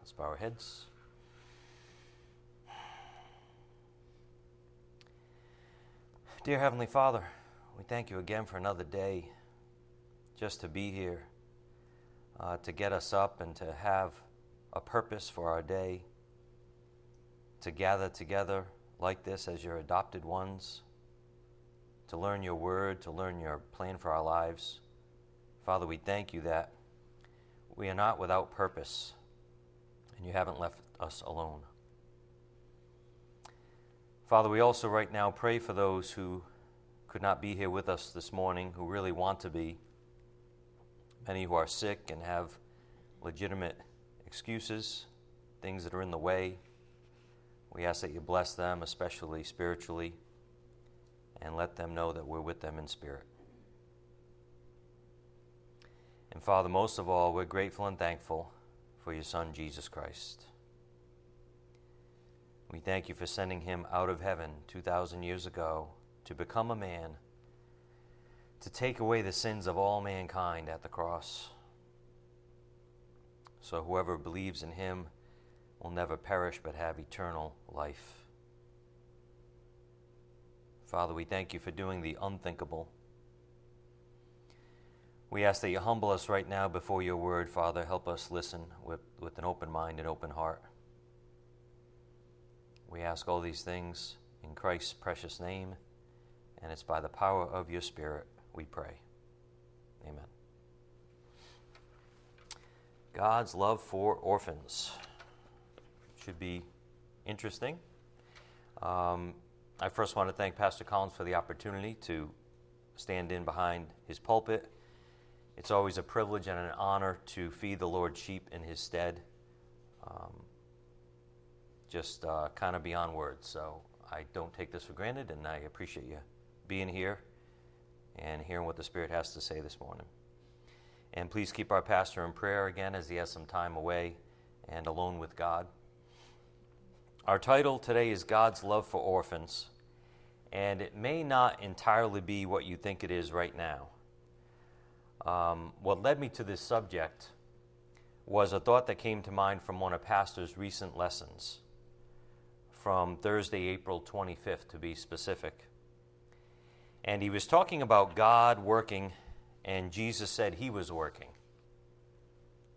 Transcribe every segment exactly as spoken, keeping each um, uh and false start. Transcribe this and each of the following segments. Let's bow our heads. Dear Heavenly Father, we thank you again for another day just to be here, uh, to get us up and to have a purpose for our day, to gather together like this as your adopted ones, to learn your word, to learn your plan for our lives. Father, we thank you that we are not without purpose, and you haven't left us alone. Father, we also right now pray for those who could not be here with us this morning, who really want to be, many who are sick and have legitimate excuses, things that are in the way. We ask that you bless them, especially spiritually, and let them know that we're with them in spirit. And Father, most of all, we're grateful and thankful for your Son, Jesus Christ. We thank you for sending him out of heaven two thousand years ago to become a man, to take away the sins of all mankind at the cross. So whoever believes in him will never perish but have eternal life. Father, we thank you for doing the unthinkable. We ask that you humble us right now before your word, Father. Help us listen with, with an open mind and open heart. We ask all these things in Christ's precious name, and it's by the power of your Spirit we pray. Amen. God's love for orphans should be interesting. Um, I first want to thank Pastor Collins for the opportunity to stand in behind his pulpit. It's always a privilege and an honor to feed the Lord's sheep in his stead. Um, just uh, kind of beyond words. So I don't take this for granted, and I appreciate you being here and hearing what the Spirit has to say this morning. And please keep our pastor in prayer again as he has some time away and alone with God. Our title today is God's Love for Orphans, and it may not entirely be what you think it is right now. Um, what led me to this subject was a thought that came to mind from one of Pastor's recent lessons from Thursday, April twenty-fifth, to be specific. And he was talking about God working, and Jesus said he was working.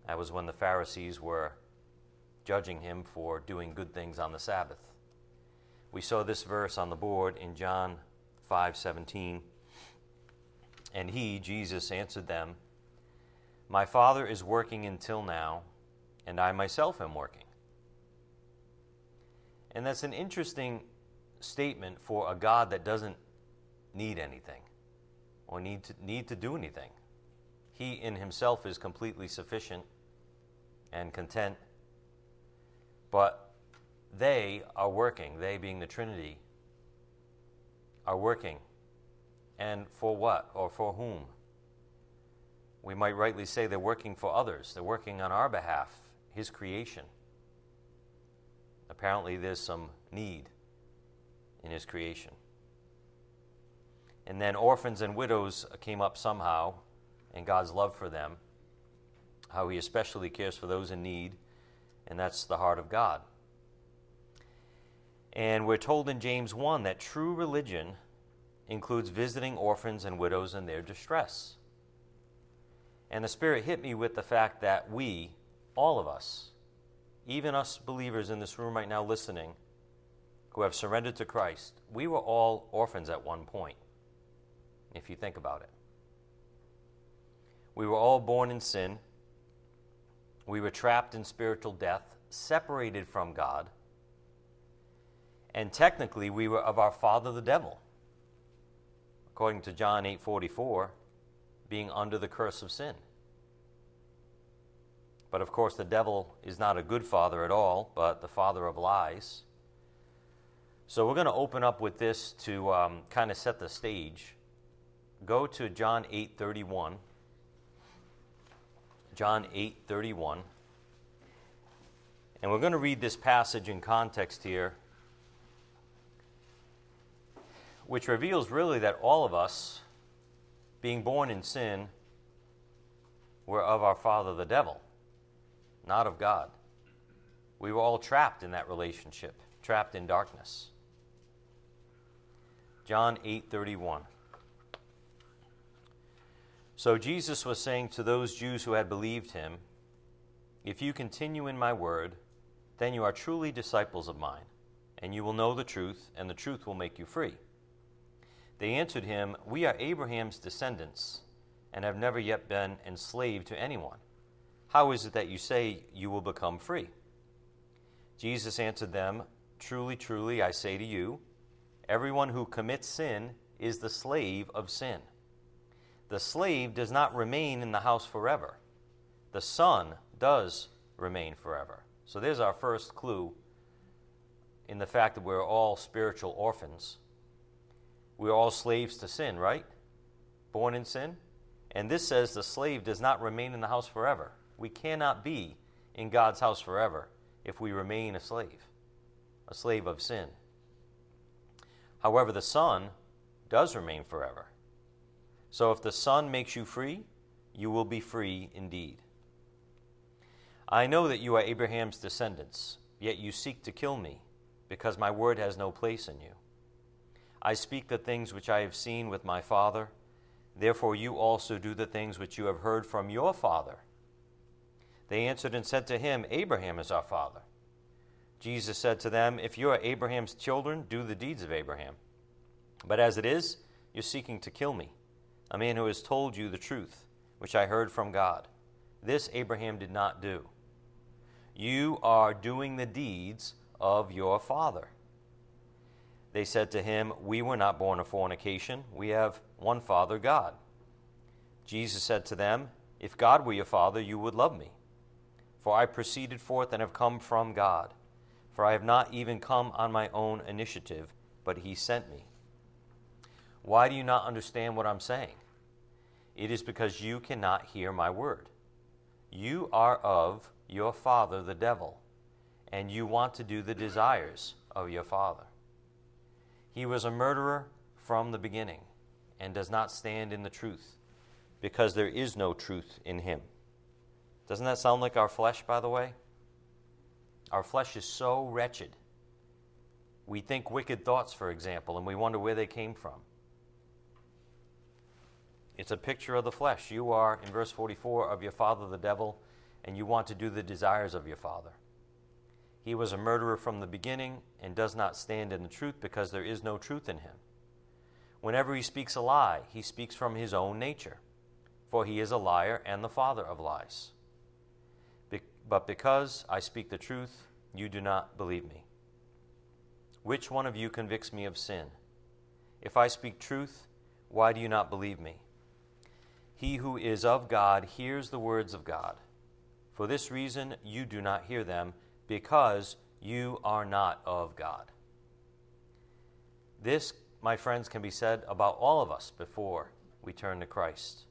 That was when the Pharisees were judging him for doing good things on the Sabbath. We saw this verse on the board in John five seventeen. And he, Jesus, answered them, "My Father is working until now, and I myself am working." And that's an interesting statement for a God that doesn't need anything or need to, need to do anything. He in himself is completely sufficient and content, but they are working, they being the Trinity, are working. And for what or for whom? We might rightly say they're working for others. They're working on our behalf, his creation. Apparently there's some need in his creation. And then orphans and widows came up somehow, and God's love for them, how he especially cares for those in need, and that's the heart of God. And we're told in James one that true religion includes visiting orphans and widows in their distress. And the Spirit hit me with the fact that we, all of us, even us believers in this room right now listening, who have surrendered to Christ, we were all orphans at one point, if you think about it. We were all born in sin. We were trapped in spiritual death, separated from God. And technically, we were of our father, the devil. According to John eight forty-four, being under the curse of sin. But of course, the devil is not a good father at all, but the father of lies. So we're going to open up with this to um, kind of set the stage. Go to John eight thirty-one. John eight thirty-one. And we're going to read this passage in context here, which reveals really that all of us, being born in sin, were of our father the devil, not of God. We were all trapped in that relationship, trapped in darkness. John eight thirty-one. So Jesus was saying to those Jews who had believed him, "If you continue in my word, then you are truly disciples of mine, and you will know the truth, and the truth will make you free." They answered him, "We are Abraham's descendants, and have never yet been enslaved to anyone. How is it that you say you will become free?" Jesus answered them, "Truly, truly, I say to you, everyone who commits sin is the slave of sin. The slave does not remain in the house forever. The son does remain forever." So there's our first clue in the fact that we're all spiritual orphans. We're all slaves to sin, right? Born in sin. And this says the slave does not remain in the house forever. We cannot be in God's house forever if we remain a slave, a slave of sin. However, the Son does remain forever. So if the Son makes you free, you will be free indeed. I know that you are Abraham's descendants, yet you seek to kill me, because my word has no place in you. I speak the things which I have seen with my Father, therefore you also do the things which you have heard from your father. They answered and said to him, "Abraham is our father." Jesus said to them, "If you are Abraham's children, do the deeds of Abraham. But as it is, you're seeking to kill me, a man who has told you the truth, which I heard from God. This Abraham did not do. You are doing the deeds of your father." They said to him, "We were not born of fornication. We have one Father, God." Jesus said to them, "If God were your Father, you would love me. For I proceeded forth and have come from God. For I have not even come on my own initiative, but he sent me." Why do you not understand what I'm saying? It is because you cannot hear my word. You are of your father, the devil, and you want to do the desires of your father. He was a murderer from the beginning and does not stand in the truth, because there is no truth in him. Doesn't that sound like our flesh, by the way? Our flesh is so wretched. We think wicked thoughts, for example, and we wonder where they came from. It's a picture of the flesh. You are, in verse forty-four, of your father the devil, and you want to do the desires of your father. He was a murderer from the beginning and does not stand in the truth, because there is no truth in him. Whenever he speaks a lie, he speaks from his own nature, for he is a liar and the father of lies. Be- but because I speak the truth, you do not believe me. Which one of you convicts me of sin? If I speak truth, why do you not believe me? He who is of God hears the words of God. For this reason, you do not hear them, because you are not of God. This, my friends, can be said about all of us before we turn to Christ.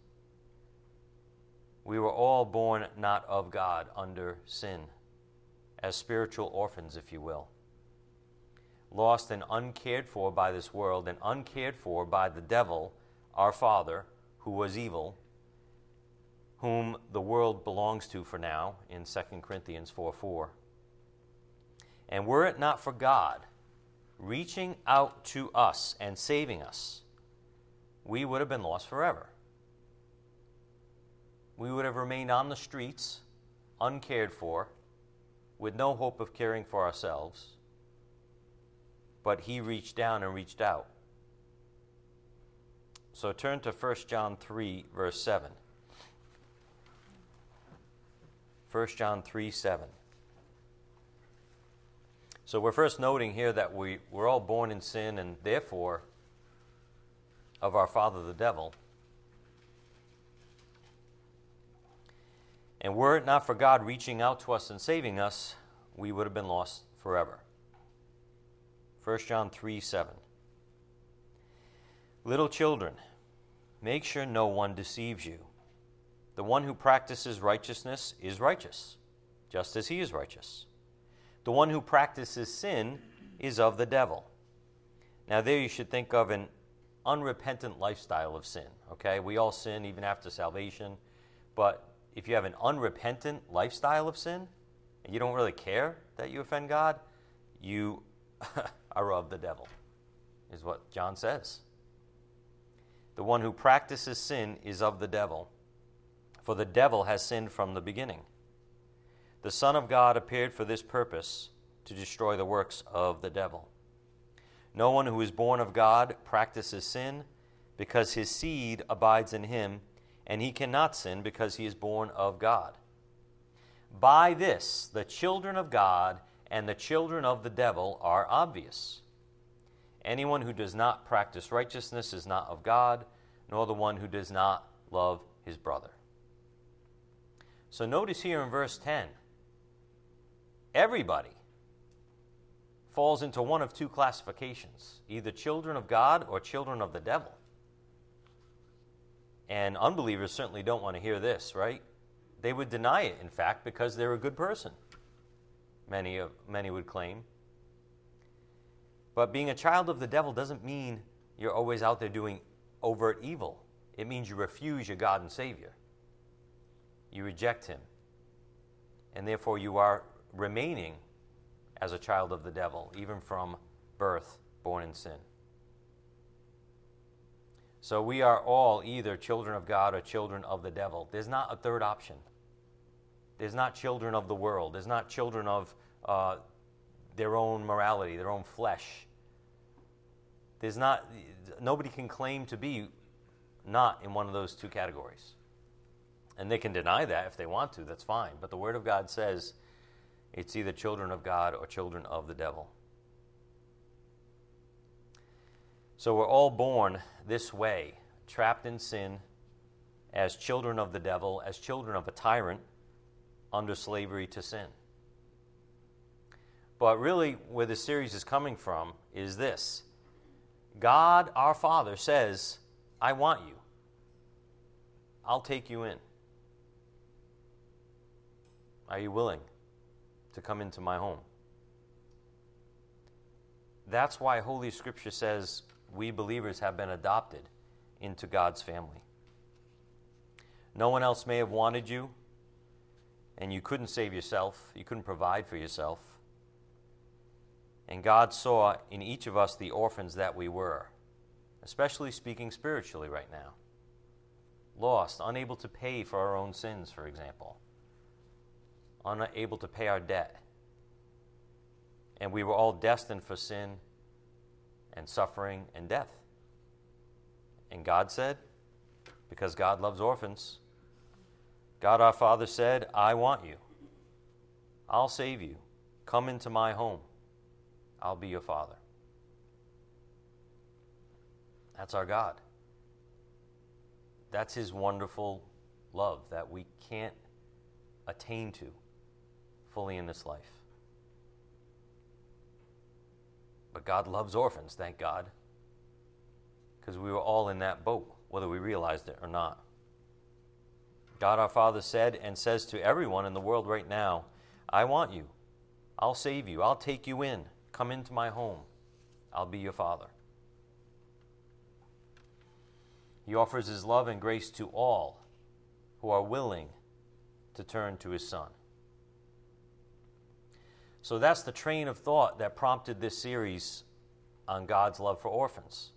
We were all born not of God, under sin, as spiritual orphans, if you will, lost and uncared for by this world and uncared for by the devil, our father, who was evil, whom the world belongs to for now in Second Corinthians four four. And were it not for God reaching out to us and saving us, we would have been lost forever. We would have remained on the streets, uncared for, with no hope of caring for ourselves. But he reached down and reached out. So turn to First John three, verse seven. First John three, seven. So we're first noting here that we, we're all born in sin and therefore of our father the devil. And were it not for God reaching out to us and saving us, we would have been lost forever. First John three, seven. Little children, make sure no one deceives you. The one who practices righteousness is righteous, just as he is righteous. The one who practices sin is of the devil. Now there you should think of an unrepentant lifestyle of sin, okay? We all sin even after salvation, but if you have an unrepentant lifestyle of sin, and you don't really care that you offend God, you are of the devil, is what John says. The one who practices sin is of the devil, for the devil has sinned from the beginning. The Son of God appeared for this purpose, to destroy the works of the devil. No one who is born of God practices sin, because his seed abides in him, and he cannot sin because he is born of God. By this, the children of God and the children of the devil are obvious. Anyone who does not practice righteousness is not of God, nor the one who does not love his brother. So notice here in verse ten, everybody falls into one of two classifications, either children of God or children of the devil. And unbelievers certainly don't want to hear this, right? They would deny it, in fact, because they're a good person, many of, many would claim. But being a child of the devil doesn't mean you're always out there doing overt evil. It means you refuse your God and Savior. You reject Him. And therefore you are remaining as a child of the devil, even from birth, born in sin. So we are all either children of God or children of the devil. There's not a third option. There's not children of the world. There's not children of uh, their own morality, their own flesh. There's not, nobody can claim to be not in one of those two categories. And they can deny that if they want to, that's fine. But the Word of God says it's either children of God or children of the devil. So we're all born this way, trapped in sin, as children of the devil, as children of a tyrant, under slavery to sin. But really, where this series is coming from is this. God, our Father, says, I want you. I'll take you in. Are you willing to come into my home? That's why Holy Scripture says we believers have been adopted into God's family. No one else may have wanted you, and you couldn't save yourself. You couldn't provide for yourself. And God saw in each of us the orphans that we were, especially speaking spiritually right now. Lost, unable to pay for our own sins, for example. Unable to pay our debt. And we were all destined for sin and suffering and death. And God said, because God loves orphans, God our Father said, I want you. I'll save you. Come into my home. I'll be your Father. That's our God. That's His wonderful love that we can't attain to fully in this life. But God loves orphans, thank God, because we were all in that boat, whether we realized it or not. God our Father said and says to everyone in the world right now, I want you. I'll save you. I'll take you in. Come into my home. I'll be your Father. He offers His love and grace to all who are willing to turn to His Son. So that's the train of thought that prompted this series on God's love for orphans.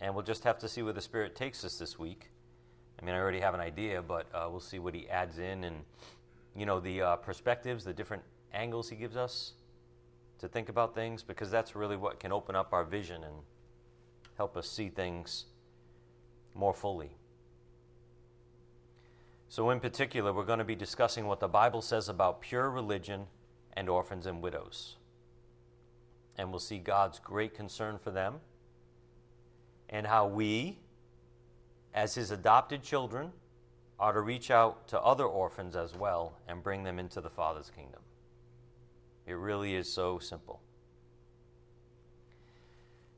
And we'll just have to see where the Spirit takes us this week. I mean, I already have an idea, but uh, we'll see what He adds in and, you know, the uh, perspectives, the different angles He gives us to think about things, because that's really what can open up our vision and help us see things more fully. So in particular, we're going to be discussing what the Bible says about pure religion and orphans and widows. And we'll see God's great concern for them and how we, as His adopted children, are to reach out to other orphans as well and bring them into the Father's kingdom. It really is so simple.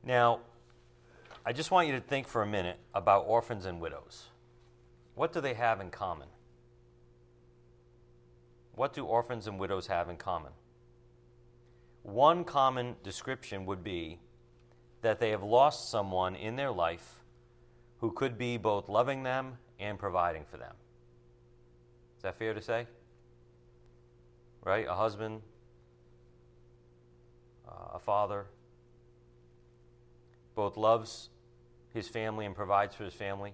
Now, I just want you to think for a minute about orphans and widows. What do they have in common? What do orphans and widows have in common? One common description would be that they have lost someone in their life who could be both loving them and providing for them. Is that fair to say? right? A husband, uh, a father, both loves his family and provides for his family.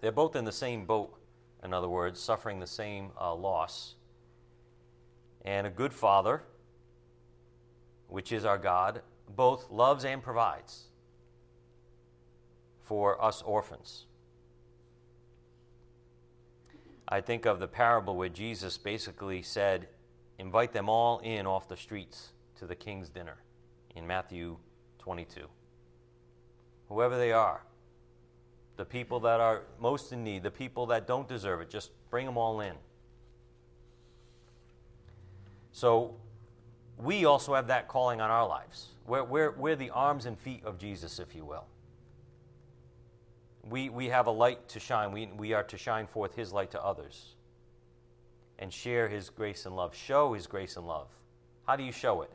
They're both in the same boat, in other words, suffering the same uh, loss. And a good father, which is our God, both loves and provides for us orphans. I think of the parable where Jesus basically said, invite them all in off the streets to the king's dinner in Matthew twenty-two. Whoever they are, the people that are most in need, the people that don't deserve it, just bring them all in. So we also have that calling on our lives. We're, we're, we're the arms and feet of Jesus, if you will. We, we have a light to shine. We, we are to shine forth his light to others and share his grace and love. Show his grace and love. How do you show it?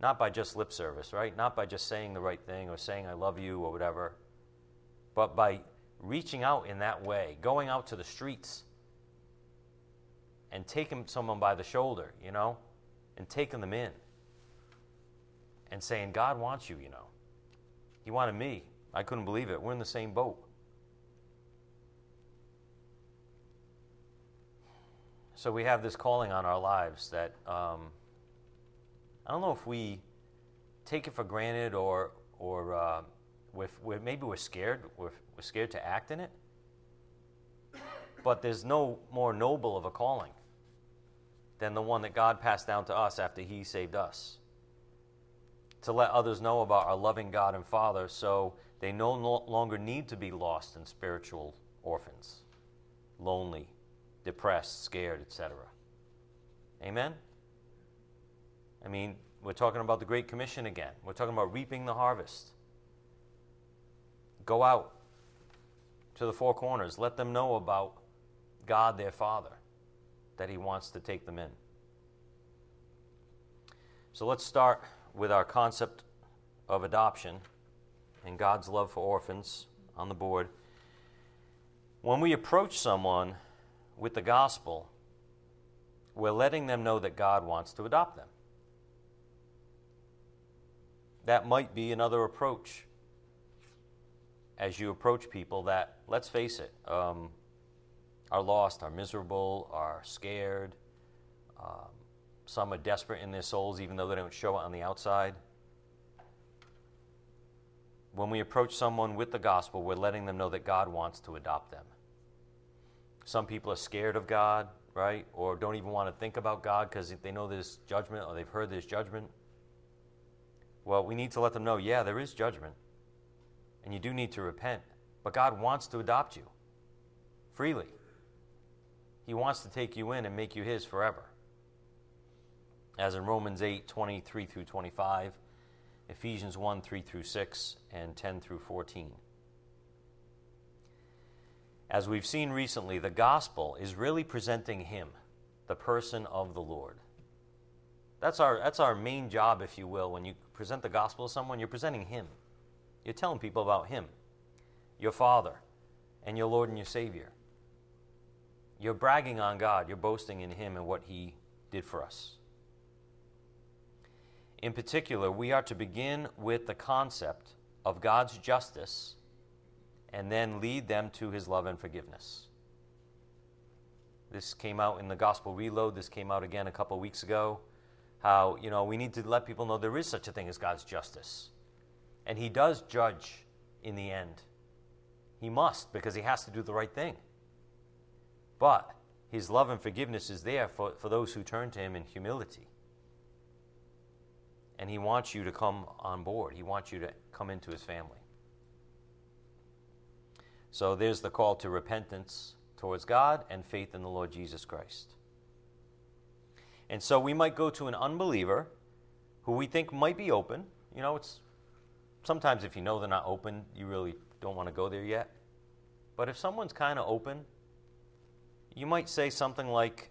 Not by just lip service, right? Not by just saying the right thing or saying I love you or whatever, but by reaching out in that way, going out to the streets and taking someone by the shoulder, you know, and taking them in and saying, God wants you, you know. He wanted me. I couldn't believe it. We're in the same boat. So we have this calling on our lives that um, I don't know if we take it for granted or or uh, we're, we're, maybe we're scared. We're, we're scared to act in it. But there's no more noble of a calling than the one that God passed down to us after he saved us. To let others know about our loving God and Father so they no longer need to be lost and spiritual orphans, lonely, depressed, scared, et cetera. Amen? I mean, we're talking about the Great Commission again. We're talking about reaping the harvest. Go out to the four corners. Let them know about God, their Father, that he wants to take them in. So let's start with our concept of adoption and God's love for orphans on the board. When we approach someone with the gospel, we're letting them know that God wants to adopt them. That might be another approach as you approach people that, let's face it, um, are lost, are miserable, are scared. Um, some are desperate in their souls, even though they don't show it on the outside. When we approach someone with the gospel, we're letting them know that God wants to adopt them. Some people are scared of God, right? Or don't even want to think about God because they know there's judgment or they've heard there's judgment. Well, we need to let them know, yeah, there is judgment. And you do need to repent. But God wants to adopt you freely. He wants to take you in and make you his forever. As in Romans eight, twenty-three through twenty-five, Ephesians one, three through six, and ten through fourteen. As we've seen recently, the gospel is really presenting him, the person of the Lord. That's our, that's our main job, if you will. When you present the gospel to someone, you're presenting him. You're telling people about him, your Father, and your Lord and your Savior. You're bragging on God. You're boasting in him and what he did for us. In particular, we are to begin with the concept of God's justice and then lead them to his love and forgiveness. This came out in the Gospel Reload. This came out again a couple weeks ago. How, you know, we need to let people know there is such a thing as God's justice. And he does judge in the end. He must, because he has to do the right thing. But his love and forgiveness is there for, for those who turn to him in humility. And he wants you to come on board. He wants you to come into his family. So there's the call to repentance towards God and faith in the Lord Jesus Christ. And so we might go to an unbeliever who we think might be open. You know, it's sometimes if you know they're not open, you really don't want to go there yet. But if someone's kind of open, you might say something like,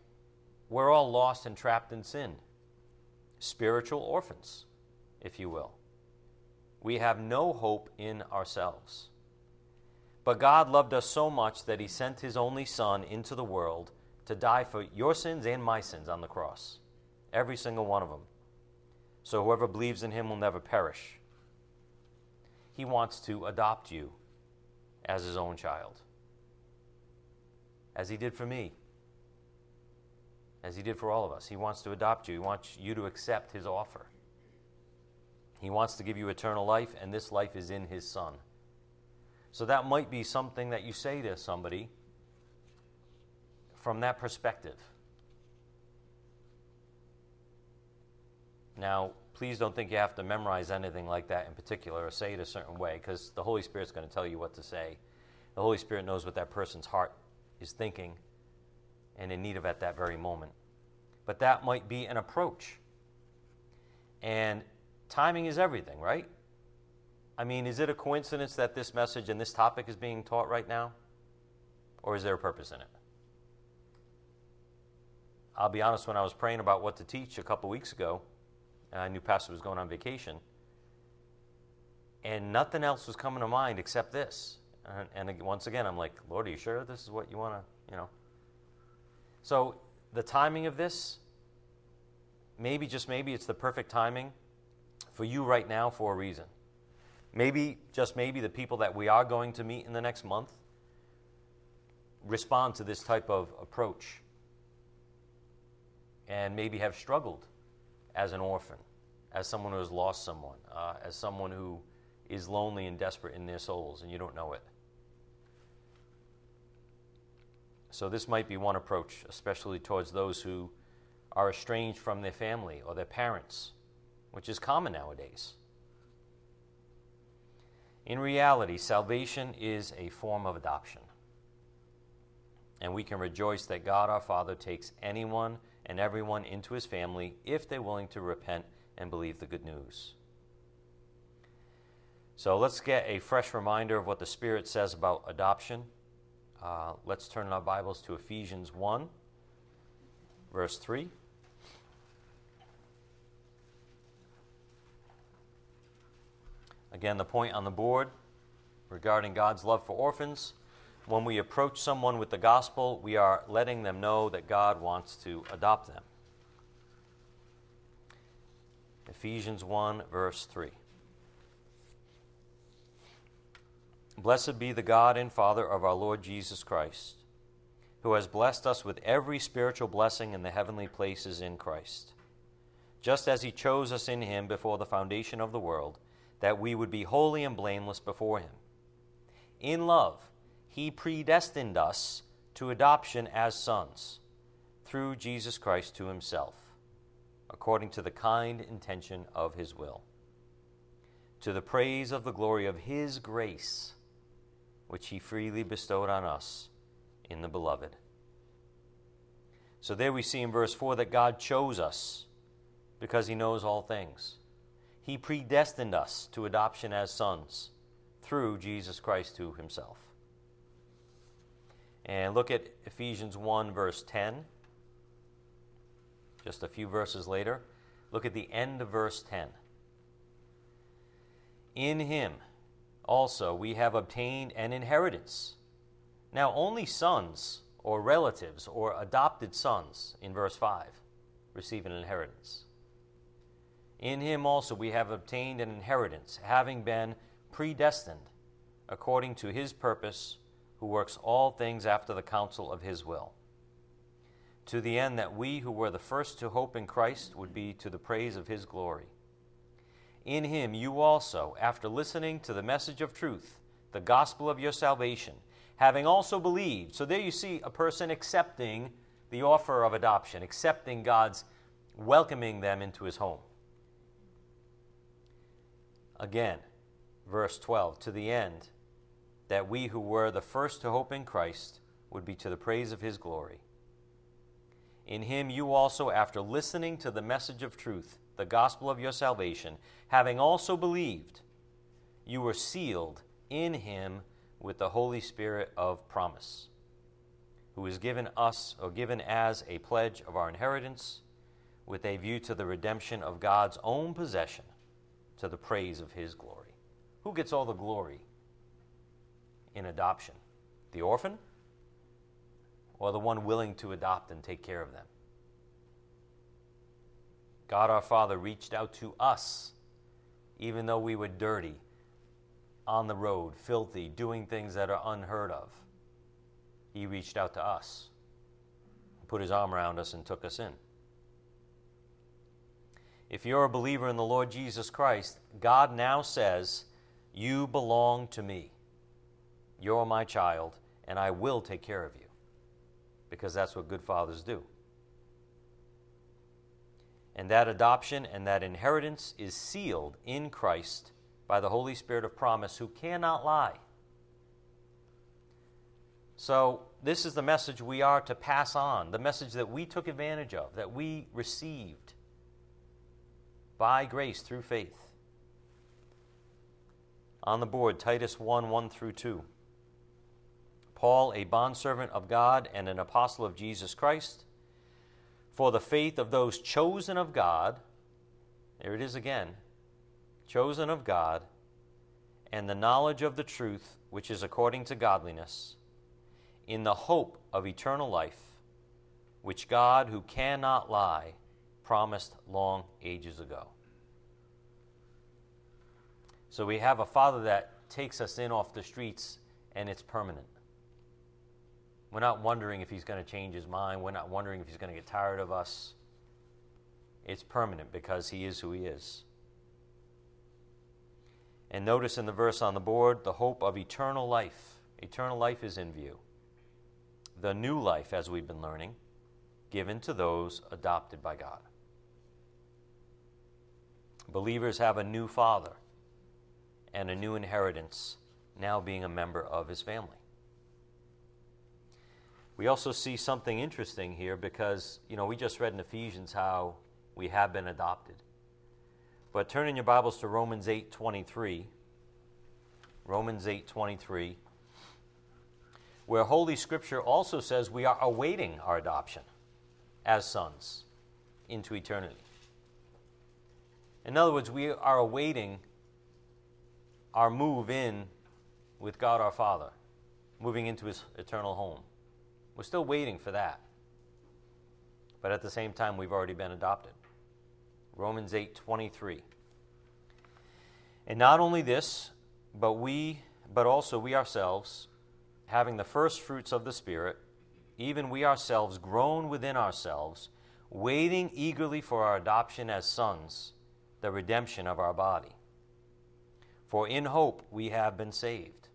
we're all lost and trapped in sin. Spiritual orphans, if you will. We have no hope in ourselves. But God loved us so much that he sent his only Son into the world to die for your sins and my sins on the cross. Every single one of them. So whoever believes in him will never perish. He wants to adopt you as his own child. As he did for me. As he did for all of us. He wants to adopt you. He wants you to accept his offer. He wants to give you eternal life, and this life is in his Son. So that might be something that you say to somebody from that perspective. Now, please don't think you have to memorize anything like that in particular or say it a certain way, because the Holy Spirit's going to tell you what to say. The Holy Spirit knows what that person's heart is thinking and in need of at that very moment. But that might be an approach. And timing is everything, right? I mean, is it a coincidence that this message and this topic is being taught right now? Or is there a purpose in it? I'll be honest, when I was praying about what to teach a couple weeks ago, I knew Pastor was going on vacation, and nothing else was coming to mind except this. And, and once again, I'm like, Lord, are you sure this is what you want to, you know? So the timing of this, maybe, just maybe, it's the perfect timing for you right now for a reason. Maybe, just maybe, the people that we are going to meet in the next month respond to this type of approach and maybe have struggled as an orphan, as someone who has lost someone, uh, as someone who is lonely and desperate in their souls, and you don't know it. So this might be one approach, especially towards those who are estranged from their family or their parents, which is common nowadays. In reality, salvation is a form of adoption. And we can rejoice that God our Father takes anyone and everyone into his family if they're willing to repent and believe the good news. So let's get a fresh reminder of what the Spirit says about adoption. Uh, let's turn our Bibles to Ephesians one, verse three. Again, the point on the board regarding God's love for orphans. When we approach someone with the gospel, we are letting them know that God wants to adopt them. Ephesians one, verse three. Blessed be the God and Father of our Lord Jesus Christ, who has blessed us with every spiritual blessing in the heavenly places in Christ, just as he chose us in him before the foundation of the world, that we would be holy and blameless before him. In love, he predestined us to adoption as sons, through Jesus Christ to himself, according to the kind intention of his will, to the praise of the glory of his grace, which he freely bestowed on us in the beloved. So there we see in verse four that God chose us because he knows all things. He predestined us to adoption as sons, through Jesus Christ to himself. And look at Ephesians one, verse ten. Just a few verses later. Look at the end of verse ten. In him also we have obtained an inheritance. Now only sons or relatives or adopted sons, in verse five, receive an inheritance. In him also we have obtained an inheritance, having been predestined according to his purpose, who works all things after the counsel of his will, to the end that we who were the first to hope in Christ would be to the praise of his glory. In him you also, after listening to the message of truth, the gospel of your salvation, having also believed. So there you see a person accepting the offer of adoption, accepting God's welcoming them into his home. Again, verse twelve, to the end that we who were the first to hope in Christ would be to the praise of his glory. In him you also, after listening to the message of truth, the gospel of your salvation, having also believed, you were sealed in him with the Holy Spirit of promise, who is given us, or given as a pledge of our inheritance, with a view to the redemption of God's own possession, to the praise of his glory. Who gets all the glory in adoption? The orphan, or the one willing to adopt and take care of them? God our Father reached out to us, even though we were dirty, on the road, filthy, doing things that are unheard of. He reached out to us, put his arm around us, and took us in. If you're a believer in the Lord Jesus Christ, God now says, you belong to me. You're my child, and I will take care of you, because that's what good fathers do. And that adoption and that inheritance is sealed in Christ by the Holy Spirit of promise, who cannot lie. So this is the message we are to pass on, the message that we took advantage of, that we received by grace through faith. On the board, Titus one, one through two. Paul, a bondservant of God and an apostle of Jesus Christ, for the faith of those chosen of God, there it is again, chosen of God, and the knowledge of the truth, which is according to godliness, in the hope of eternal life, which God, who cannot lie, promised long ages ago. So we have a Father that takes us in off the streets, and it's permanent. We're not wondering if he's going to change his mind. We're not wondering if he's going to get tired of us. It's permanent because he is who he is. And notice in the verse on the board, the hope of eternal life. Eternal life is in view. The new life, as we've been learning, given to those adopted by God. Believers have a new father and a new inheritance, now being a member of his family. We also see something interesting here because, you know, we just read in Ephesians how we have been adopted. But turn in your Bibles to Romans eight twenty-three. Romans eight twenty-three, where Holy Scripture also says we are awaiting our adoption as sons into eternity. In other words, we are awaiting our move in with God our Father, moving into his eternal home. We're still waiting for that. But at the same time, we've already been adopted. Romans eight twenty-three. And not only this, but we, but also we ourselves, having the first fruits of the Spirit, even we ourselves groan within ourselves, waiting eagerly for our adoption as sons, the redemption of our body. For in hope we have been saved.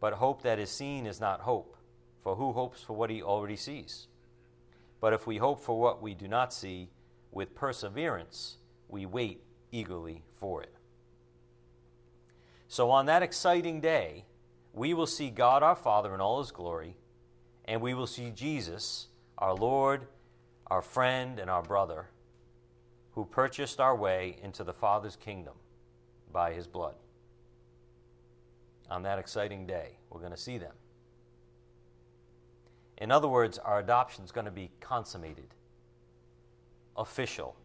But hope that is seen is not hope. For who hopes for what he already sees? But if we hope for what we do not see, with perseverance we wait eagerly for it. So on that exciting day, we will see God our Father in all his glory, and we will see Jesus, our Lord, our friend, and our brother, who purchased our way into the Father's kingdom by his blood. On that exciting day, we're going to see them. In other words, our adoption is going to be consummated, official,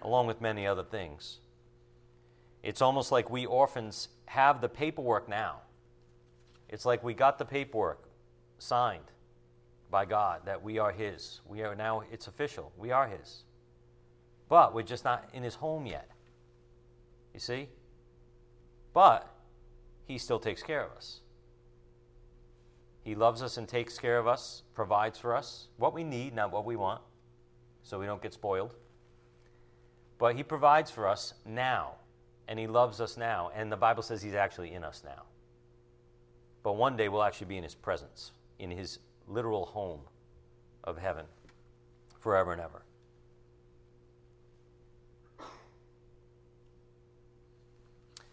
along with many other things. It's almost like we orphans have the paperwork now. It's like we got the paperwork signed by God that we are his. We are now, it's official, we are his. But we're just not in his home yet, you see? But he still takes care of us. He loves us and takes care of us, provides for us what we need, not what we want, so we don't get spoiled. But he provides for us now, and he loves us now, and the Bible says he's actually in us now. But one day we'll actually be in his presence, in his literal home of heaven, forever and ever.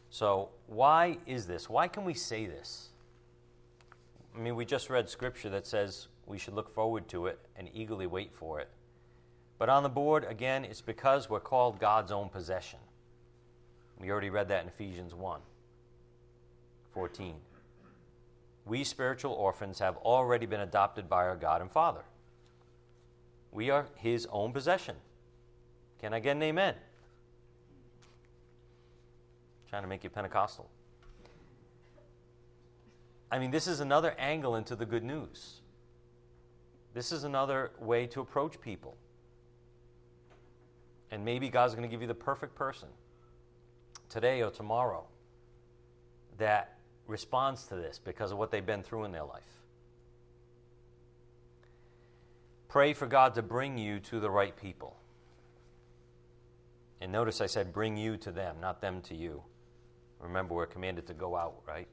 So why is this? Why can we say this? I mean, we just read Scripture that says we should look forward to it and eagerly wait for it. But on the board, again, it's because we're called God's own possession. We already read that in Ephesians one fourteen. We spiritual orphans have already been adopted by our God and Father. We are his own possession. Can I get an amen? I'm trying to make you Pentecostal. I mean, this is another angle into the good news. This is another way to approach people. And maybe God's going to give you the perfect person today or tomorrow that responds to this because of what they've been through in their life. Pray for God to bring you to the right people. And notice I said bring you to them, not them to you. Remember, we're commanded to go out, right?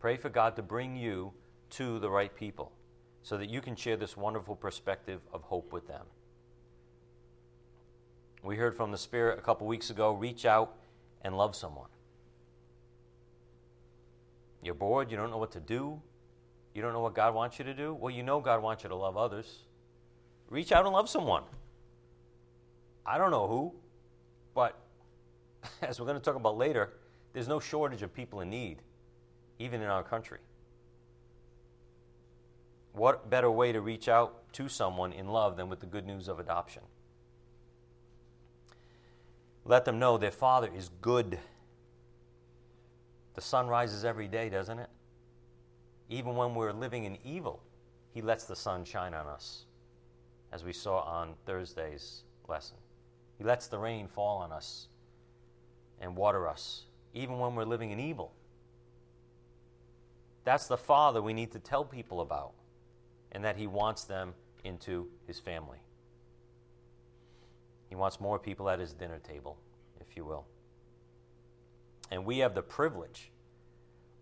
Pray for God to bring you to the right people so that you can share this wonderful perspective of hope with them. We heard from the Spirit a couple weeks ago, reach out and love someone. You're bored, you don't know what to do, you don't know what God wants you to do. Well, you know God wants you to love others. Reach out and love someone. I don't know who, but as we're going to talk about later, there's no shortage of people in need, even in our country. What better way to reach out to someone in love than with the good news of adoption? Let them know their Father is good. The sun rises every day, doesn't it? Even when we're living in evil, He lets the sun shine on us, as we saw on Thursday's lesson. He lets the rain fall on us and water us, even when we're living in evil. That's the Father we need to tell people about, and that He wants them into His family. He wants more people at His dinner table, if you will. And we have the privilege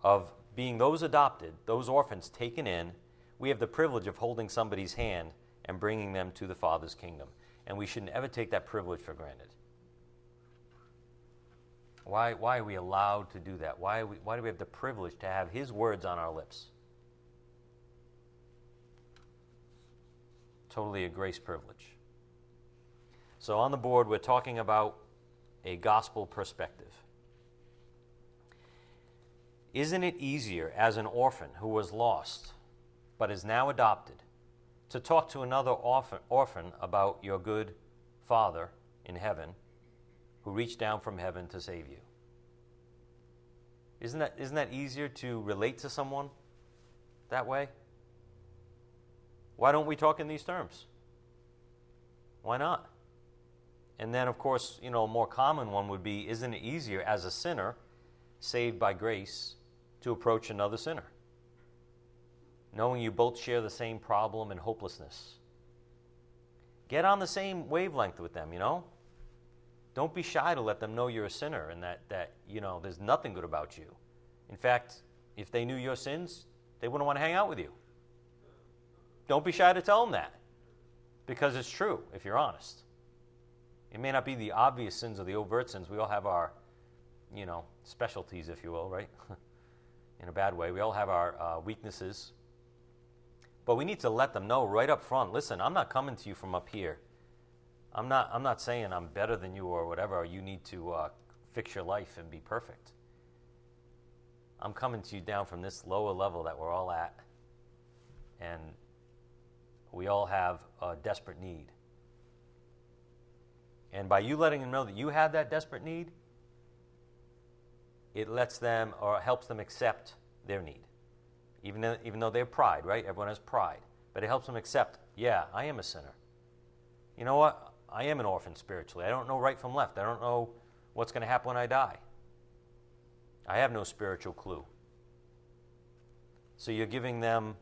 of being those adopted, those orphans taken in. We have the privilege of holding somebody's hand and bringing them to the Father's kingdom. And we shouldn't ever take that privilege for granted. Why, why are we allowed to do that? Why, we, why do we have the privilege to have His words on our lips? Totally a grace privilege. So on the board, we're talking about a gospel perspective. Isn't it easier as an orphan who was lost but is now adopted to talk to another orphan, orphan about your good Father in heaven who reached down from heaven to save you? Isn't that, isn't that easier to relate to someone that way? Why don't we talk in these terms? Why not? And then, of course, you know, a more common one would be, isn't it easier as a sinner saved by grace to approach another sinner, knowing you both share the same problem and hopelessness? Get on the same wavelength with them, you know? Don't be shy to let them know you're a sinner and that, that you know, there's nothing good about you. In fact, if they knew your sins, they wouldn't want to hang out with you. Don't be shy to tell them that, because it's true if you're honest. It may not be the obvious sins or the overt sins. We all have our, you know, specialties, if you will, right? In a bad way. We all have our uh, weaknesses. But we need to let them know right up front, listen, I'm not coming to you from up here. I'm not, I'm not saying I'm better than you or whatever, or you need to uh, fix your life and be perfect. I'm coming to you down from this lower level that we're all at, and we all have a desperate need. And by you letting them know that you have that desperate need, it lets them or helps them accept their need. Even though, even though they have pride, right? Everyone has pride. But it helps them accept, yeah, I am a sinner. You know what? I am an orphan spiritually. I don't know right from left. I don't know what's going to happen when I die. I have no spiritual clue. So you're giving them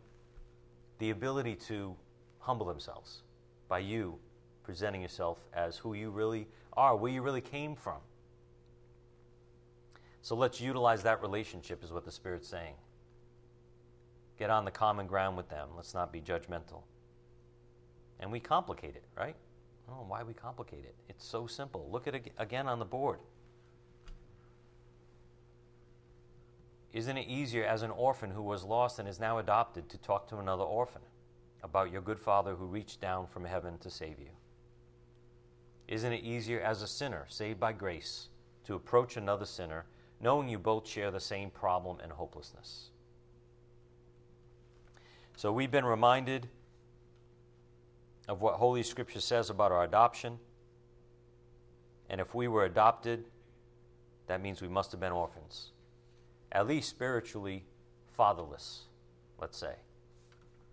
the ability to humble themselves by you presenting yourself as who you really are, where you really came from. So let's utilize that relationship, is what the Spirit's saying. Get on the common ground with them. Let's not be judgmental. And we complicate it, right? Oh, why we complicate it? It's so simple. Look at it again on the board. Isn't it easier as an orphan who was lost and is now adopted to talk to another orphan about your good Father who reached down from heaven to save you? Isn't it easier as a sinner saved by grace to approach another sinner, knowing you both share the same problem and hopelessness? So we've been reminded of what Holy Scripture says about our adoption. And if we were adopted, that means we must have been orphans, at least spiritually fatherless, let's say.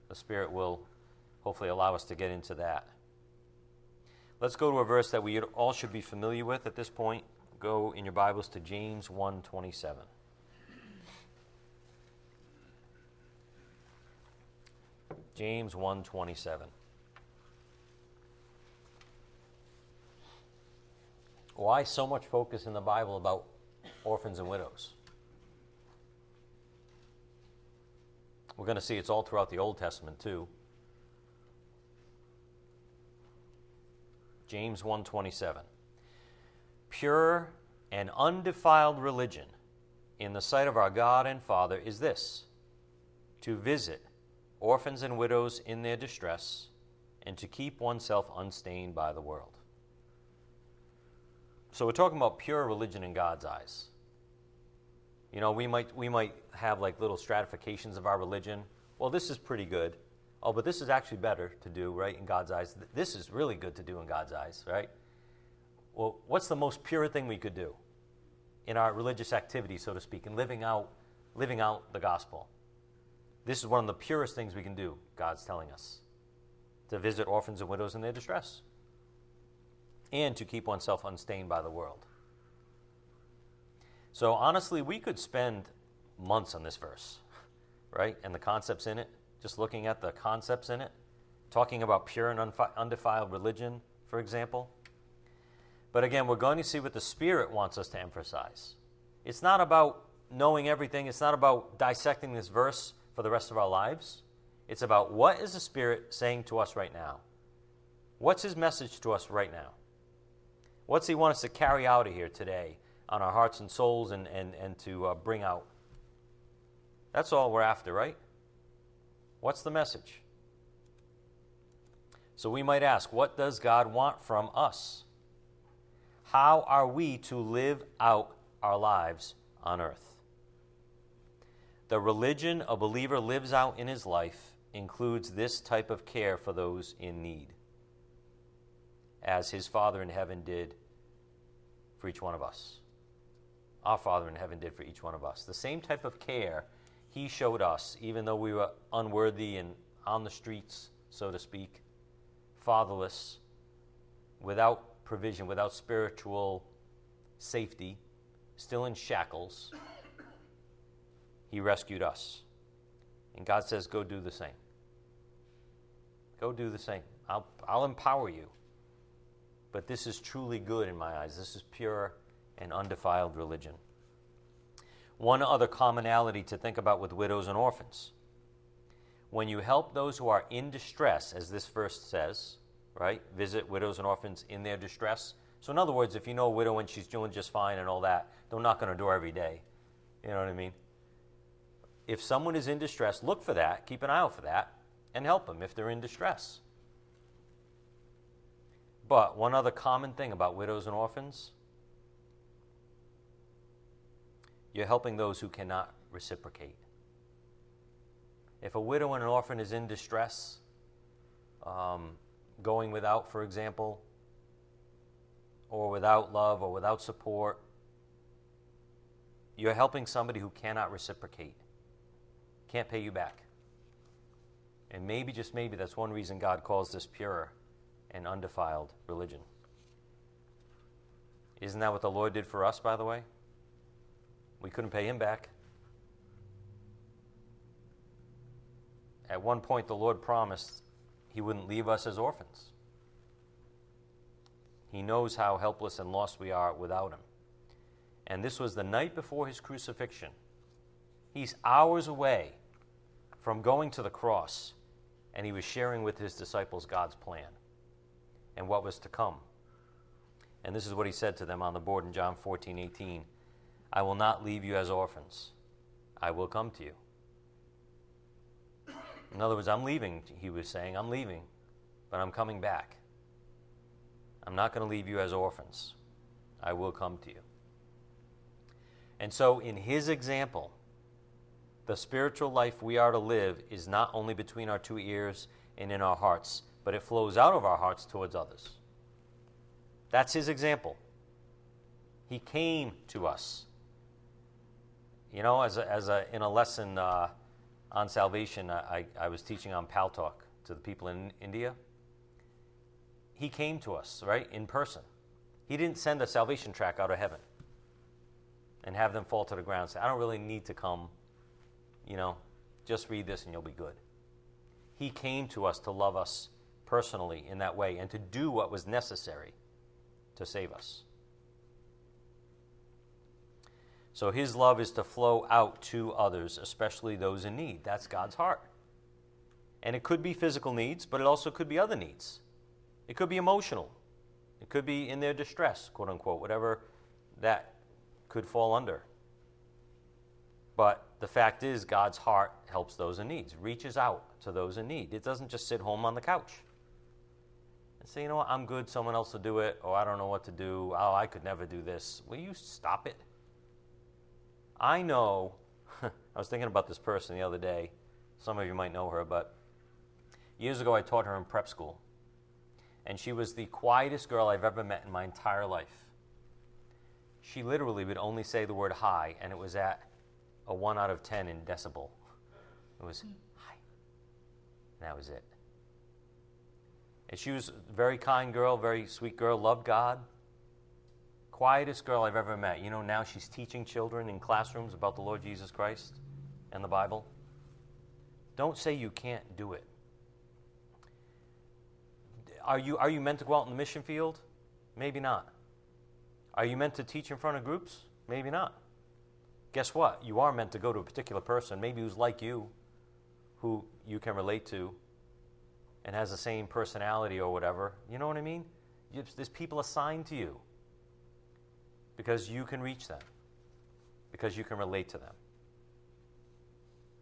The Spirit will hopefully allow us to get into that. Let's go to a verse that we all should be familiar with at this point. Go in your Bibles to James one twenty-seven. James one twenty-seven. Why so much focus in the Bible about orphans and widows? We're going to see it's all throughout the Old Testament too. James one twenty-seven. Pure and undefiled religion in the sight of our God and Father is this, to visit orphans and widows in their distress and to keep oneself unstained by the world. So we're talking about pure religion in God's eyes. You know, we might we might have like little stratifications of our religion. Well, this is pretty good. Oh, but this is actually better to do, right, in God's eyes. This is really good to do in God's eyes, right? Well, what's the most pure thing we could do in our religious activity, so to speak, in living out living out the gospel? This is one of the purest things we can do, God's telling us, to visit orphans and widows in their distress and to keep oneself unstained by the world. So honestly, we could spend months on this verse, right, and the concepts in it, just looking at the concepts in it, talking about pure and undefiled religion, for example. But again, we're going to see what the Spirit wants us to emphasize. It's not about knowing everything. It's not about dissecting this verse for the rest of our lives. It's about what is the Spirit saying to us right now? What's His message to us right now? What's He want us to carry out of here today on our hearts and souls and, and, and to uh, bring out? That's all we're after, right? What's the message? So we might ask, what does God want from us? How are we to live out our lives on earth? The religion a believer lives out in his life includes this type of care for those in need, as his Father in heaven did for each one of us. Our Father in heaven did for each one of us. The same type of care He showed us, even though we were unworthy and on the streets, so to speak, fatherless, without provision, without spiritual safety, still in shackles, He rescued us. And God says, go do the same. Go do the same. I'll, I'll empower you. But this is truly good in my eyes. This is pure and undefiled religion. One other commonality to think about with widows and orphans. When you help those who are in distress, as this verse says, right? Visit widows and orphans in their distress. So in other words, if you know a widow and she's doing just fine and all that, don't knock on her door every day. You know what I mean? If someone is in distress, look for that, keep an eye out for that, and help them if they're in distress. But one other common thing about widows and orphans, you're helping those who cannot reciprocate. If a widow and an orphan is in distress, um, going without, for example, or without love or without support, you're helping somebody who cannot reciprocate, can't pay you back. And maybe, just maybe, that's one reason God calls this pure and undefiled religion. Isn't that what the Lord did for us, by the way? We couldn't pay Him back. At one point, the Lord promised He wouldn't leave us as orphans. He knows how helpless and lost we are without Him. And this was the night before His crucifixion. He's hours away from going to the cross, and He was sharing with His disciples God's plan and what was to come. And this is what He said to them on the board in John fourteen eighteen. I will not leave you as orphans. I will come to you. In other words, I'm leaving, He was saying. I'm leaving, but I'm coming back. I'm not going to leave you as orphans. I will come to you. And so in His example, the spiritual life we are to live is not only between our two ears and in our hearts, but it flows out of our hearts towards others. That's His example. He came to us. You know, as a, as a in a lesson uh, on salvation, I, I was teaching on Pal Talk to the people in India. He came to us, right, in person. He didn't send a salvation track out of heaven and have them fall to the ground and say, I don't really need to come, you know, just read this and you'll be good. He came to us to love us personally in that way and to do what was necessary to save us. So his love is to flow out to others, especially those in need. That's God's heart. And it could be physical needs, but it also could be other needs. It could be emotional. It could be in their distress, quote unquote, whatever that could fall under. But the fact is, God's heart helps those in need, reaches out to those in need. It doesn't just sit home on the couch and say, you know what, I'm good, someone else will do it, or I don't know what to do, oh, I could never do this. Will you stop it? I know, I was thinking about this person the other day. Some of you might know her, but years ago I taught her in prep school. And she was the quietest girl I've ever met in my entire life. She literally would only say the word hi, and it was at a one out of ten in decibel. It was hi. And that was it. And she was a very kind girl, very sweet girl, loved God. Quietest girl I've ever met. You know, now she's teaching children in classrooms about the Lord Jesus Christ and the Bible. Don't say you can't do it. Are you, are you meant to go out in the mission field? Maybe not. Are you meant to teach in front of groups? Maybe not. Guess what? You are meant to go to a particular person, maybe who's like you, who you can relate to, and has the same personality or whatever. You know what I mean? There's people assigned to you because you can reach them, because you can relate to them.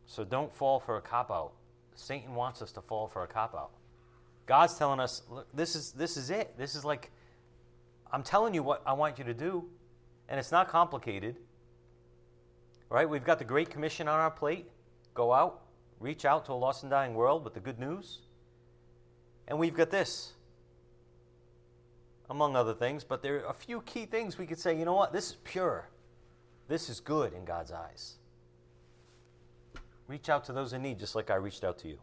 So don't fall for a cop-out. Satan wants us to fall for a cop-out. God's telling us, look, this is this is it. This is like, I'm telling you what I want you to do, and it's not complicated. Right? We've got the Great Commission on our plate. Go out, reach out to a lost and dying world with the good news. And we've got this, among other things, but there are a few key things we could say, you know what, this is pure. This is good in God's eyes. Reach out to those in need just like I reached out to you.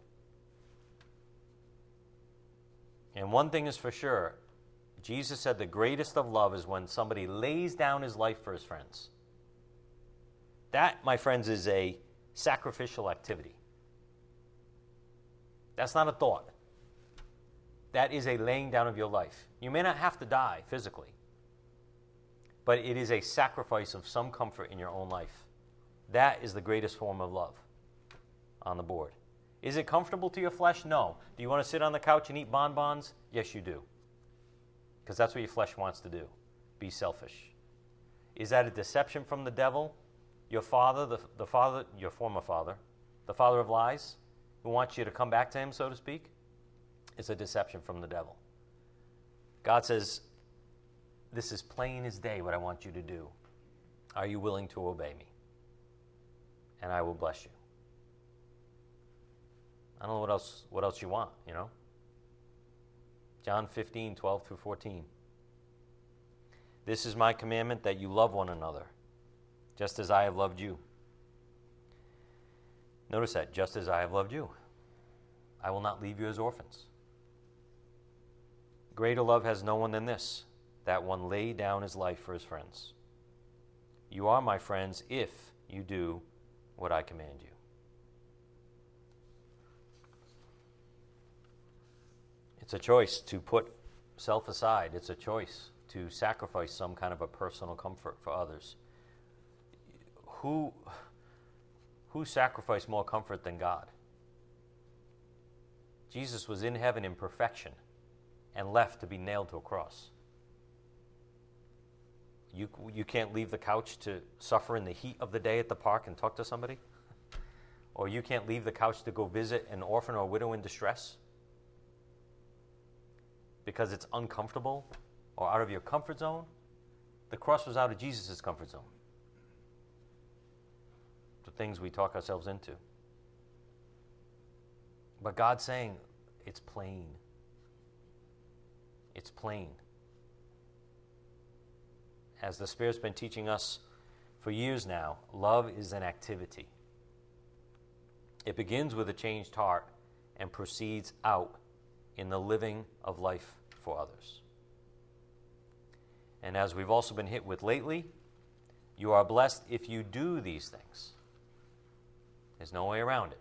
And one thing is for sure, Jesus said the greatest of love is when somebody lays down his life for his friends. That, my friends, is a sacrificial activity. That's not a thought. That is a laying down of your life. You may not have to die physically, but it is a sacrifice of some comfort in your own life. That is the greatest form of love on the board. Is it comfortable to your flesh? No. Do you want to sit on the couch and eat bonbons? Yes, you do. Because that's what your flesh wants to do. Be selfish. Is that a deception from the devil? Your father, the, the father, your former father, the father of lies, who wants you to come back to him, so to speak? It's a deception from the devil. God says, this is plain as day what I want you to do. Are you willing to obey me? And I will bless you. I don't know what else what else you want, you know? John fifteen, twelve through fourteen. This is my commandment, that you love one another, just as I have loved you. Notice that, just as I have loved you. I will not leave you as orphans. Greater love has no one than this, that one lay down his life for his friends. You are my friends if you do what I command you. It's a choice to put self aside. It's a choice to sacrifice some kind of a personal comfort for others. Who, who sacrificed more comfort than God? Jesus was in heaven in perfection and left to be nailed to a cross. You, you can't leave the couch to suffer in the heat of the day at the park and talk to somebody? Or you can't leave the couch to go visit an orphan or widow in distress? Because it's uncomfortable or out of your comfort zone? The cross was out of Jesus' comfort zone. The things we talk ourselves into. But God's saying, it's plain. It's plain. As the Spirit's been teaching us for years now, love is an activity. It begins with a changed heart and proceeds out in the living of life for others. And as we've also been hit with lately, you are blessed if you do these things. There's no way around it.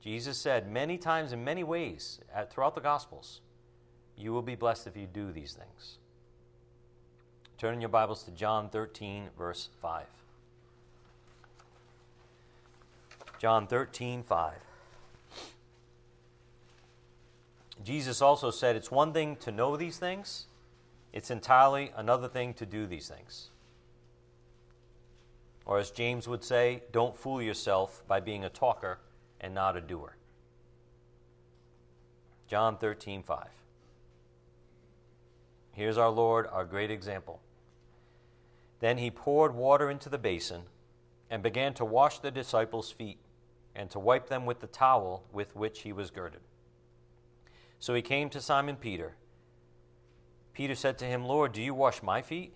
Jesus said many times in many ways at, throughout the Gospels, you will be blessed if you do these things. Turn in your Bibles to John thirteen, verse five. John thirteen, five. Jesus also said it's one thing to know these things. It's entirely another thing to do these things. Or as James would say, don't fool yourself by being a talker and not a doer. John thirteen, five. Here's our Lord, our great example. Then he poured water into the basin and began to wash the disciples' feet and to wipe them with the towel with which he was girded. So he came to Simon Peter. Peter said to him, Lord, do you wash my feet?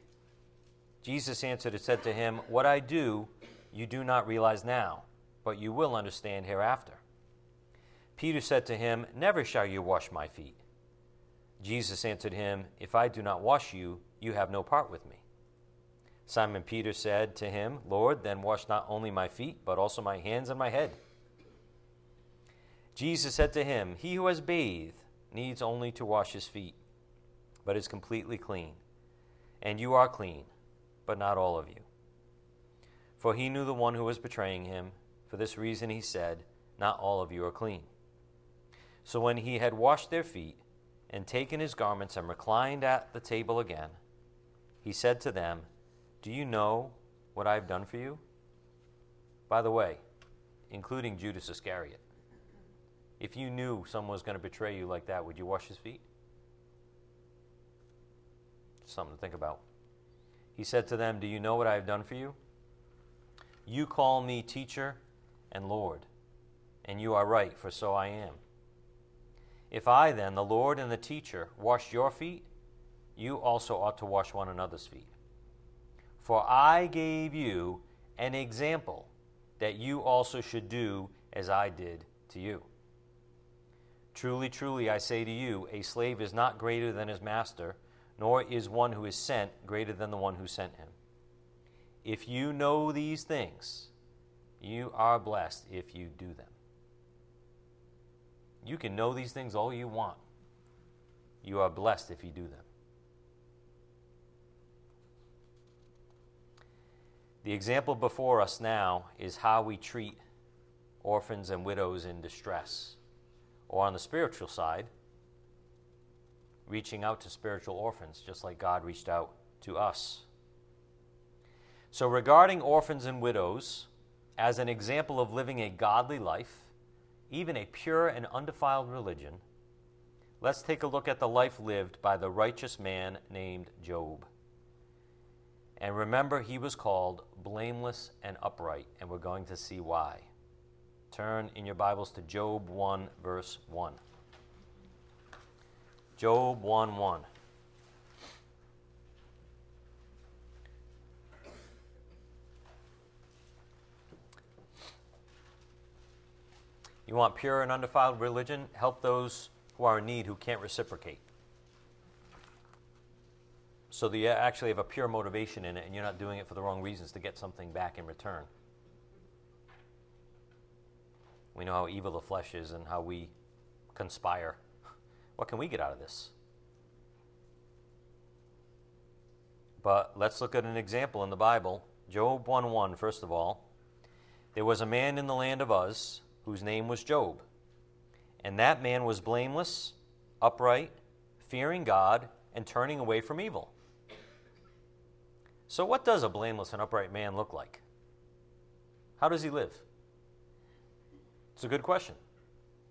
Jesus answered and said to him, what I do you do not realize now, but you will understand hereafter. Peter said to him, never shall you wash my feet. Jesus answered him, if I do not wash you, you have no part with me. Simon Peter said to him, Lord, then wash not only my feet, but also my hands and my head. Jesus said to him, he who has bathed needs only to wash his feet, but is completely clean. And you are clean, but not all of you. For he knew the one who was betraying him. For this reason he said, not all of you are clean. So when he had washed their feet, and taken his garments and reclined at the table again, he said to them, do you know what I have done for you? By the way, including Judas Iscariot. If you knew someone was going to betray you like that, would you wash his feet? Something to think about. He said to them, do you know what I have done for you? You call me teacher and Lord, and you are right, for so I am. If I then, the Lord and the teacher, wash your feet, you also ought to wash one another's feet. For I gave you an example that you also should do as I did to you. Truly, truly, I say to you, a slave is not greater than his master, nor is one who is sent greater than the one who sent him. If you know these things, you are blessed if you do them. You can know these things all you want. You are blessed if you do them. The example before us now is how we treat orphans and widows in distress. Or on the spiritual side, reaching out to spiritual orphans, just like God reached out to us. So regarding orphans and widows as an example of living a godly life, even a pure and undefiled religion, let's take a look at the life lived by the righteous man named Job. And remember, he was called blameless and upright, and we're going to see why. Turn in your Bibles to Job one, verse one. Job one, one. You want pure and undefiled religion? Help those who are in need who can't reciprocate. So that you actually have a pure motivation in it, and you're not doing it for the wrong reasons to get something back in return. We know how evil the flesh is and how we conspire. What can we get out of this? But let's look at an example in the Bible. Job one one, first of all. There was a man in the land of Uz, whose name was Job. And that man was blameless, upright, fearing God, and turning away from evil. So what does a blameless and upright man look like? How does he live? It's a good question.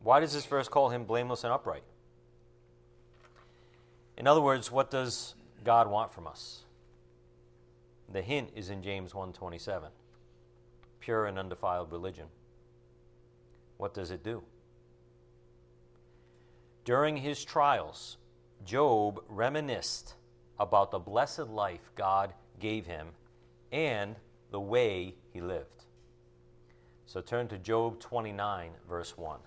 Why does this verse call him blameless and upright? In other words, what does God want from us? The hint is in James one twenty-seven, pure and undefiled religion. What does it do? During his trials, Job reminisced about the blessed life God gave him and the way he lived. So turn to Job twenty-nine, verse one.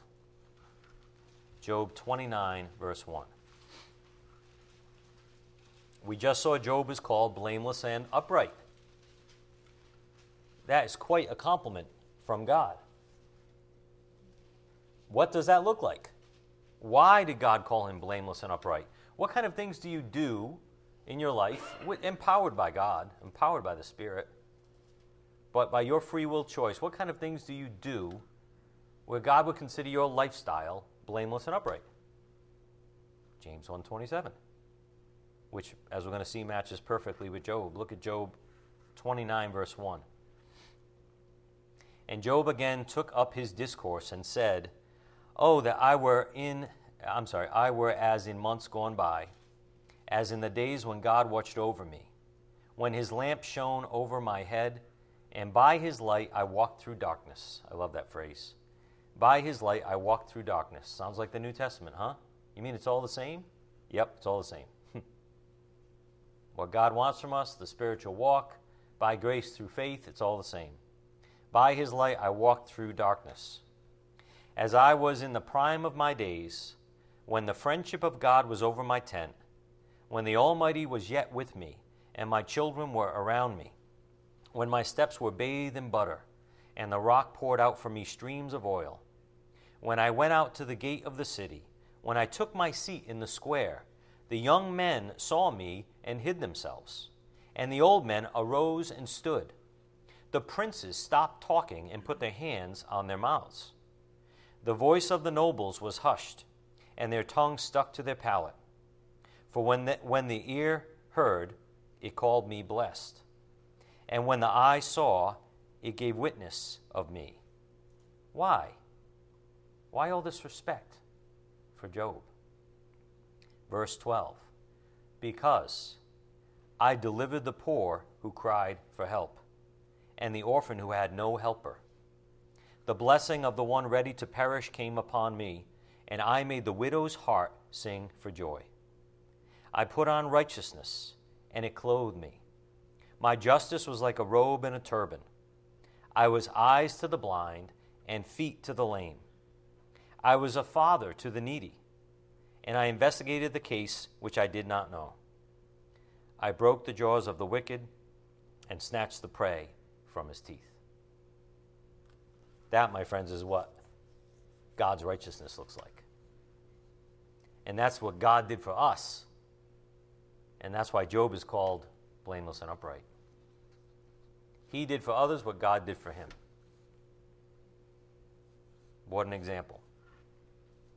Job twenty-nine, verse one. We just saw Job is called blameless and upright. That is quite a compliment from God. What does that look like? Why did God call him blameless and upright? What kind of things do you do in your life, empowered by God, empowered by the Spirit, but by your free will choice? What kind of things do you do where God would consider your lifestyle blameless and upright? James one twenty-seven, which, as we're going to see, matches perfectly with Job. Look at Job twenty-nine, verse one. And Job again took up his discourse and said, Oh, that I were in, I'm sorry, I were as in months gone by, as in the days when God watched over me, when his lamp shone over my head, and by his light I walked through darkness. I love that phrase. By his light I walked through darkness. Sounds like the New Testament, huh? You mean it's all the same? Yep, it's all the same. What God wants from us, the spiritual walk, by grace through faith, it's all the same. By his light I walked through darkness. As I was in the prime of my days, when the friendship of God was over my tent, when the Almighty was yet with me, and my children were around me, when my steps were bathed in butter, and the rock poured out for me streams of oil, when I went out to the gate of the city, when I took my seat in the square, the young men saw me and hid themselves, and the old men arose and stood. The princes stopped talking and put their hands on their mouths. The voice of the nobles was hushed, and their tongue stuck to their palate. For when the, when the ear heard, it called me blessed. And when the eye saw, it gave witness of me. Why? Why all this respect for Job? Verse twelve, because I delivered the poor who cried for help, and the orphan who had no helper. The blessing of the one ready to perish came upon me, and I made the widow's heart sing for joy. I put on righteousness, and it clothed me. My justice was like a robe and a turban. I was eyes to the blind and feet to the lame. I was a father to the needy, and I investigated the case which I did not know. I broke the jaws of the wicked and snatched the prey from his teeth. That, my friends, is what God's righteousness looks like. And that's what God did for us. And that's why Job is called blameless and upright. He did for others what God did for him. What an example.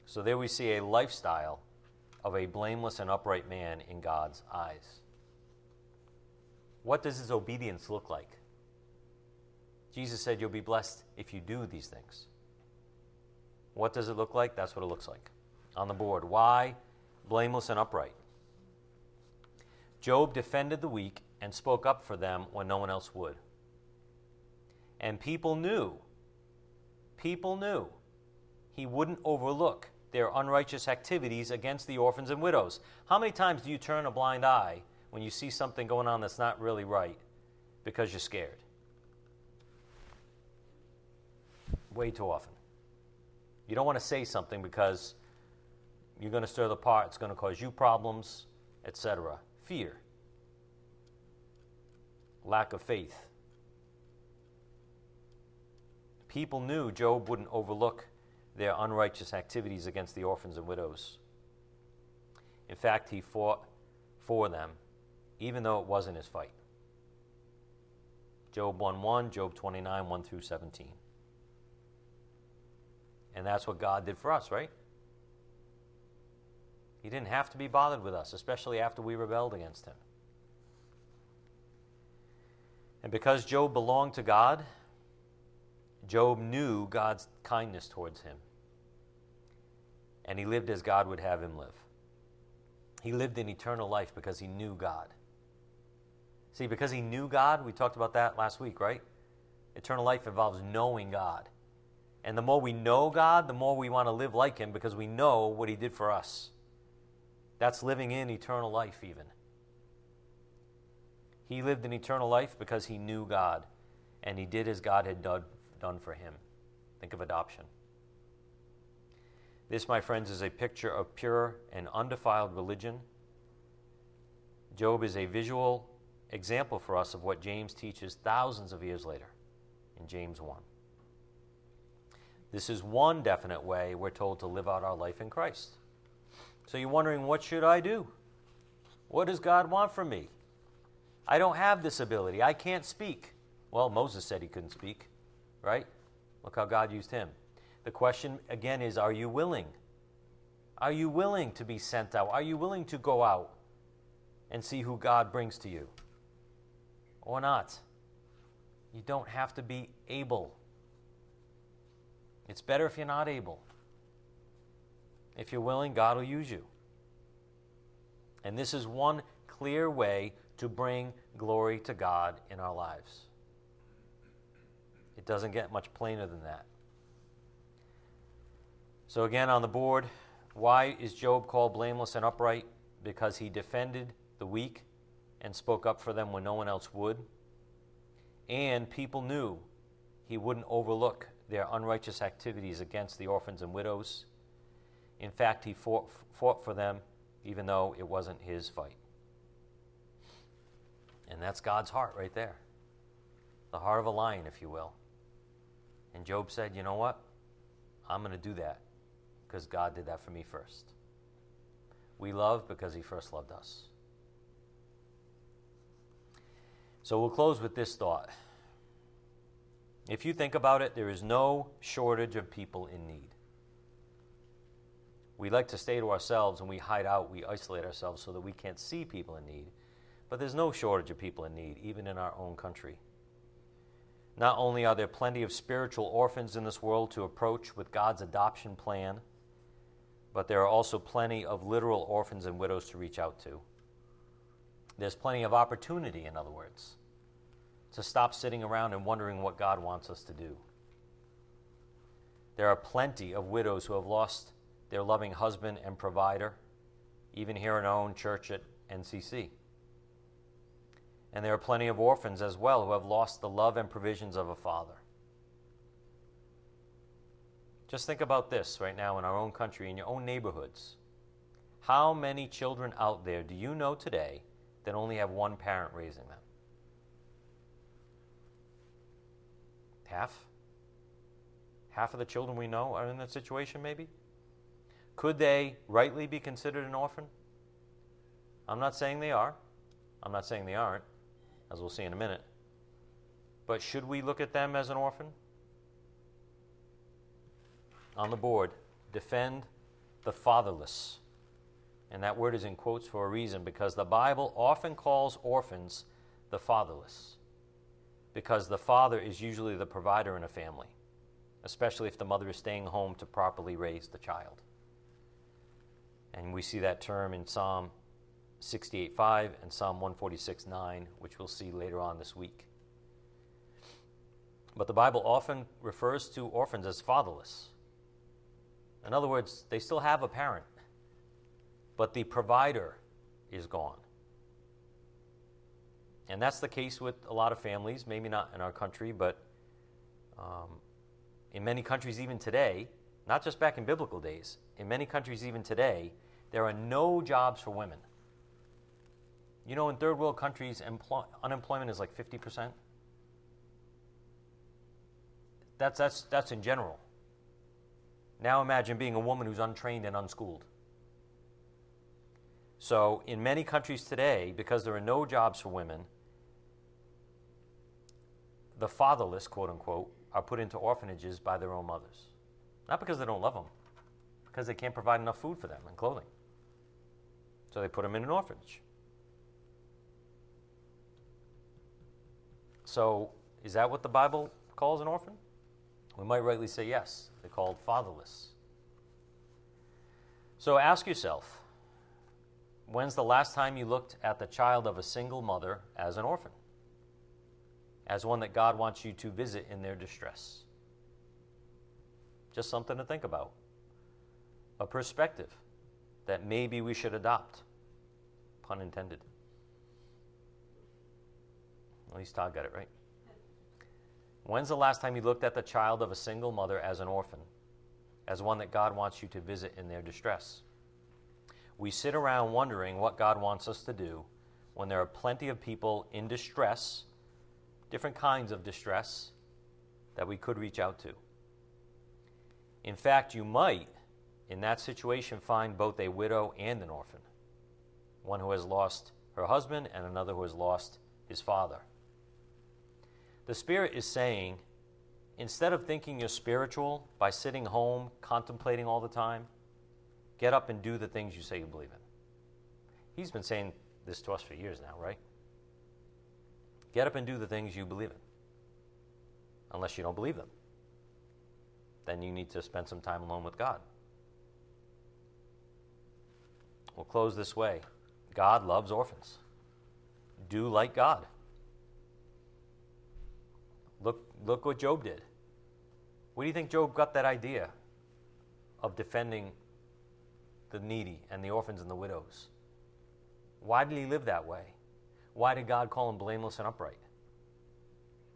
So there we see a lifestyle of a blameless and upright man in God's eyes. What does his obedience look like? Jesus said you'll be blessed if you do these things. What does it look like? That's what it looks like. On the board, why blameless and upright? Job defended the weak and spoke up for them when no one else would. And people knew, people knew he wouldn't overlook their unrighteous activities against the orphans and widows. How many times do you turn a blind eye when you see something going on that's not really right because you're scared? Way too often. You don't want to say something because you're going to stir the pot, it's going to cause you problems, et cetera. Fear. Lack of faith. People knew Job wouldn't overlook their unrighteous activities against the orphans and widows. In fact, he fought for them, even though it wasn't his fight. Job one one, Job twenty-nine, one through seventeen. And that's what God did for us, right? He didn't have to be bothered with us, especially after we rebelled against him. And because Job belonged to God, Job knew God's kindness towards him. And he lived as God would have him live. He lived in eternal life because he knew God. See, because he knew God, we talked about that last week, right? Eternal life involves knowing God. And the more we know God, the more we want to live like him because we know what he did for us. That's living in eternal life even. He lived in eternal life because he knew God, and he did as God had done, done for him. Think of adoption. This, my friends, is a picture of pure and undefiled religion Job is a visual example for us of what James teaches thousands of years later in James one. This is one definite way we're told to live out our life in Christ. So you're wondering, what should I do? What does God want from me? I don't have this ability. I can't speak. Well, Moses said he couldn't speak, right? Look how God used him. The question, again, is, are you willing? Are you willing to be sent out? Are you willing to go out and see who God brings to you? Or not? You don't have to be able. It's better if you're not able. If you're willing, God will use you. And this is one clear way to bring glory to God in our lives. It doesn't get much plainer than that. So again, on the board, why is Job called blameless and upright? Because he defended the weak and spoke up for them when no one else would. And people knew he wouldn't overlook their unrighteous activities against the orphans and widows. In fact, he fought, fought for them, even though it wasn't his fight. And that's God's heart right there. The heart of a lion, if you will. And Job said, you know what? I'm going to do that because God did that for me first. We love because he first loved us. So we'll close with this thought. If you think about it, there is no shortage of people in need. We like to stay to ourselves and we hide out, we isolate ourselves so that we can't see people in need. But there's no shortage of people in need, even in our own country. Not only are there plenty of spiritual orphans in this world to approach with God's adoption plan, but there are also plenty of literal orphans and widows to reach out to. There's plenty of opportunity, in other words, to stop sitting around and wondering what God wants us to do. There are plenty of widows who have lost their loving husband and provider, even here in our own church at N C C. And there are plenty of orphans as well who have lost the love and provisions of a father. Just think about this right now in our own country, in your own neighborhoods. How many children out there do you know today that only have one parent raising them? Half? Half of the children we know are in that situation, maybe? Could they rightly be considered an orphan? I'm not saying they are. I'm not saying they aren't, as we'll see in a minute. But should we look at them as an orphan? On the board, defend the fatherless. And that word is in quotes for a reason, because the Bible often calls orphans the fatherless, because the father is usually the provider in a family, especially if the mother is staying home to properly raise the child. And we see that term in Psalm sixty-eight five and Psalm one forty-six nine, which we'll see later on this week. But the Bible often refers to orphans as fatherless. In other words, they still have a parent, but the provider is gone. And that's the case with a lot of families, maybe not in our country, but um, in many countries even today, not just back in biblical days, in many countries even today, there are no jobs for women. You know, in third world countries, empl- unemployment is like fifty percent. That's, that's, that's in general. Now imagine being a woman who's untrained and unschooled. So in many countries today, because there are no jobs for women, the fatherless, quote unquote, are put into orphanages by their own mothers. Not because they don't love them, because they can't provide enough food for them and clothing. So they put them in an orphanage. So is that what the Bible calls an orphan? We might rightly say yes. They're called fatherless. So ask yourself, when's the last time you looked at the child of a single mother as an orphan? As one that God wants you to visit in their distress? Just something to think about. A perspective that maybe we should adopt. Pun intended. At least Todd got it right. When's the last time you looked at the child of a single mother as an orphan, as one that God wants you to visit in their distress? We sit around wondering what God wants us to do, when there are plenty of people in distress, different kinds of distress, that we could reach out to. In fact, you might, in that situation, find both a widow and an orphan, one who has lost her husband and another who has lost his father. The Spirit is saying, instead of thinking you're spiritual by sitting home contemplating all the time, get up and do the things you say you believe in. He's been saying this to us for years now, right? Get up and do the things you believe in, unless you don't believe them. Then you need to spend some time alone with God. We'll close this way. God loves orphans. Do like God. Look, look what Job did. Where do you think Job got that idea of defending the needy and the orphans and the widows? Why did he live that way? Why did God call him blameless and upright?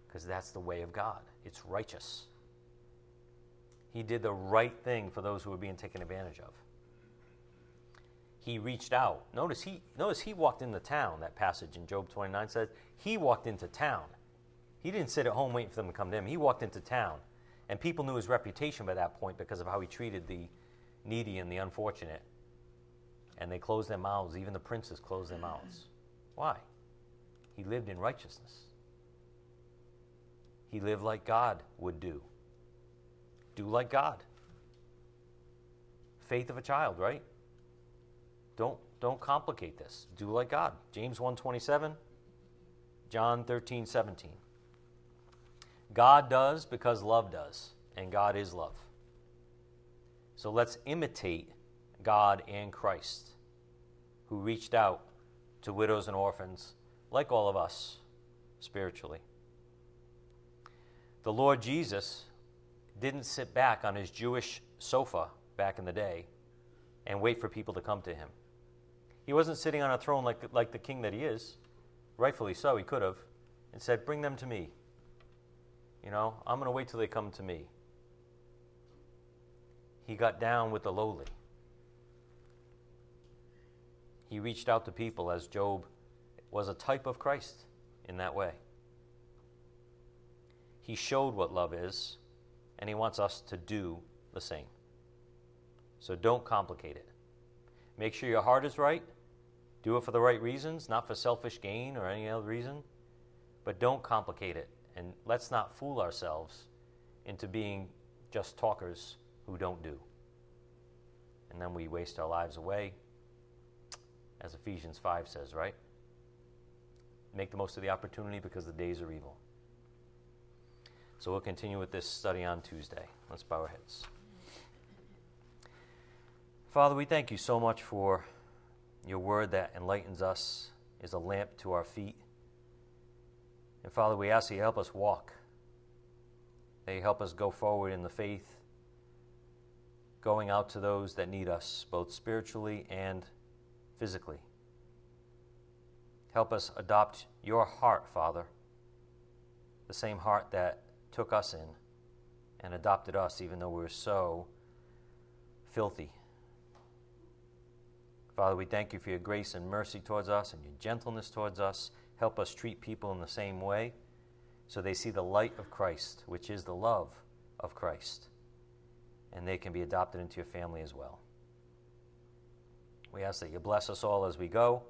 Because that's the way of God. It's righteous. He did the right thing for those who were being taken advantage of. He reached out. Notice he, notice he walked into town. That passage in Job twenty-nine says he walked into town. He didn't sit at home waiting for them to come to him. He walked into town, and people knew his reputation by that point because of how he treated the needy and the unfortunate. And they closed their mouths. Even the princes closed their mouths. Why? He lived in righteousness. He lived like God would do. Do like God. Faith of a child, right? Don't, don't complicate this. Do like God. James one twenty-seven, John thirteen seventeen. God does because love does, and God is love. So let's imitate God and Christ, who reached out to widows and orphans, like all of us, spiritually. The Lord Jesus didn't sit back on his Jewish sofa back in the day and wait for people to come to him. He wasn't sitting on a throne like, like the king that he is. Rightfully so, he could have, and said, bring them to me. You know, I'm going to wait till they come to me. He got down with the lowly. He reached out to people, as Job was a type of Christ in that way. He showed what love is, and he wants us to do the same. So don't complicate it. Make sure your heart is right. Do it for the right reasons, not for selfish gain or any other reason. But don't complicate it. And let's not fool ourselves into being just talkers who don't do. And then we waste our lives away, as Ephesians five says, right? Make the most of the opportunity because the days are evil. So we'll continue with this study on Tuesday. Let's bow our heads. Father, we thank you so much for your word that enlightens us, is a lamp to our feet. And Father, we ask that you help us walk. That you help us go forward in the faith, going out to those that need us, both spiritually and physically. Help us adopt your heart, Father, the same heart that took us in and adopted us even though we were so filthy. Father, we thank you for your grace and mercy towards us and your gentleness towards us. Help us treat people in the same way so they see the light of Christ, which is the love of Christ, and they can be adopted into your family as well. We ask that you bless us all as we go.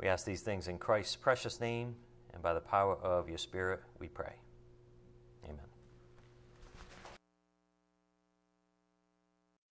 We ask these things in Christ's precious name, and by the power of your Spirit we pray. Amen.